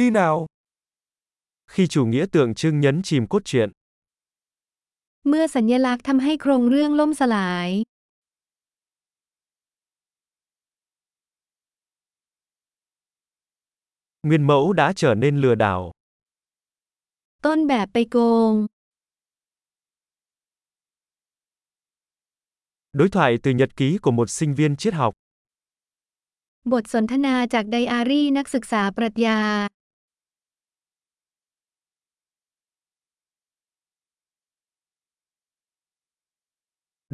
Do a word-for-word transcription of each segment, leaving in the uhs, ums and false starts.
Đi nào! Khi chủ nghĩa tượng trưng nhấn chìm cốt truyện. เมื่อสัญลักษณ์ทำให้โครงเรื่องล่มสลาย Nguyên mẫu đã trở nên lừa đảo. ต้นแบบไปโกง Đối thoại từ nhật ký của một sinh viên triết học. บทสนทนาจากไดอารี่นักศึกษาปรัชญา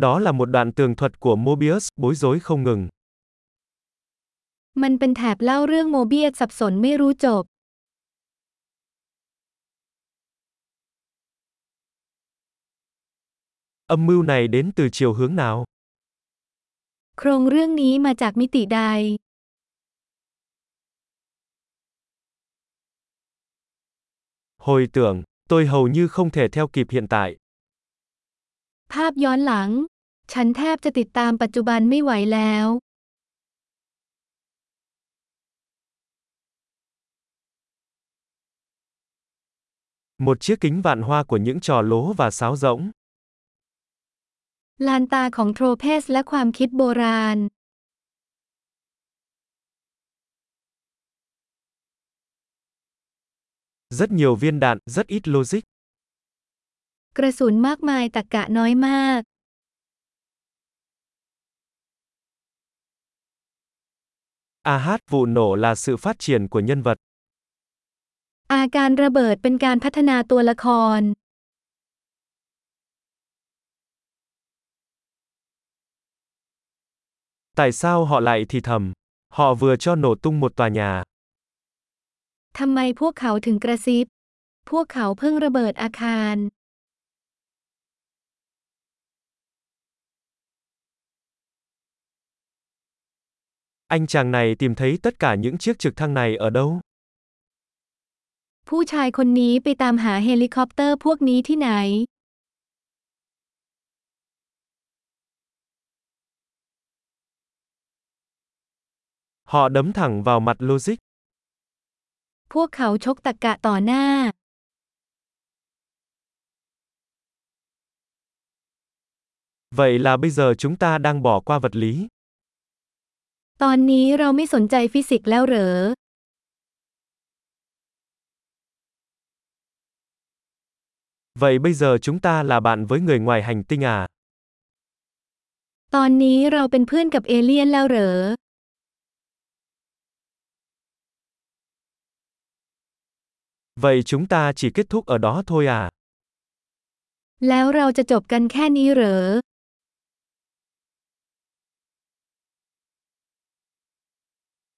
Đó là một đoạn tường thuật của Mobius, bối rối không ngừng. มันเป็นแถบเล่าเรื่องโมเบียสสับสนไม่รู้จบ Âm mưu này đến từ chiều hướng nào? โครงเรื่องนี้มาจากมิติใด Hồi tưởng, tôi hầu như không thể theo kịp hiện tại. ภาพย้อนหลัง ฉันแทบจะติดตามปัจจุบันไม่ไหวแล้ว Một chiếc kính vạn hoa của những trò lố và sáo rỗng. ลานตาของโทรเพสและความคิดโบราณ Rất nhiều viên đạn, rất ít logic. กระสุนมากมายตรรกะน้อยมาก À hát, vụ nổ là sự phát triển của nhân vật. อาการระเบิดเป็นการพัฒนาตัวละคร Tại sao họ lại thì thầm? Họ vừa cho nổ tung một tòa nhà. ทำไมพวกเขาถึงกระซิบ พวกเขาเพิ่งระเบิดอาคาร Anh chàng này tìm thấy tất cả những chiếc trực thăng này ở đâu? ผู้ชายคนนี้ไปตามหาเฮลิคอปเตอร์พวกนี้ที่ไหน Họ đấm thẳng vào mặt logic. พวกเขาชกตรรกะต่อหน้า Vậy là bây giờ chúng ta đang bỏ qua vật lý. ตอนนี้เราไม่สนใจฟิสิกส์แล้วเหรอ Vậy bây giờ chúng ta là bạn với người ngoài hành tinh à? ตอนนี้เราเป็นเพื่อนกับเอเลี่ยนแล้วเหรอ Vậy chúng ta chỉ kết thúc ở đó thôi à? แล้วเราจะจบกันแค่นี้เหรอ